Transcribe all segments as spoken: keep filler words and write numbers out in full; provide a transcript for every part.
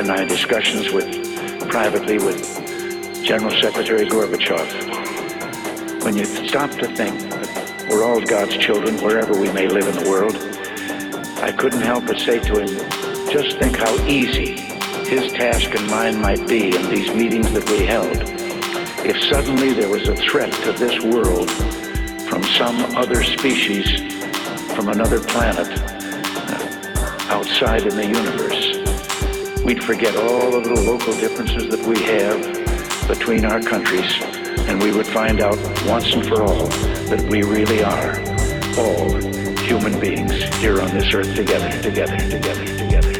in my discussions with privately with General Secretary Gorbachev. When you stop to think that we're all God's children, wherever we may live in the world, I couldn't help but say to him, just think how easy his task and mine might be in these meetings that we held if suddenly there was a threat to this world from some other species, from another planet, outside in the universe. We'd forget all the little local differences that we have between our countries, and we would find out once and for all that we really are all human beings here on this earth together, together, together, together.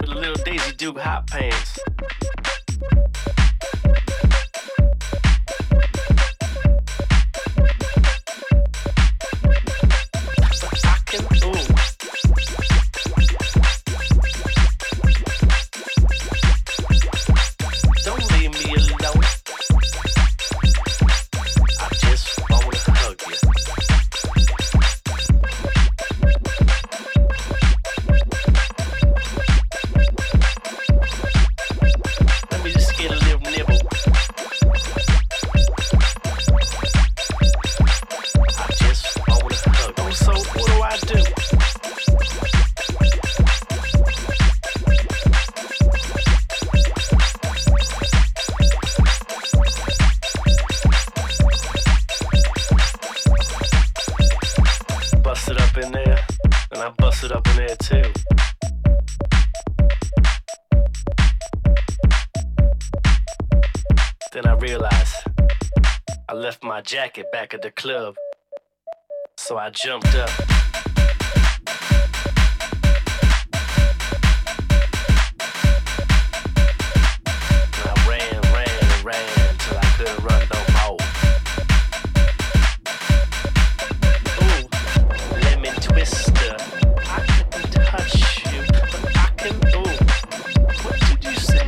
with a little Daisy Duke hot pants. Jacket back at the club, so I jumped up. And I ran, ran, and ran till I couldn't run no more. Ooh, lemon twister. I couldn't touch you, but I can. Ooh, what did you say?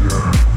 Yeah.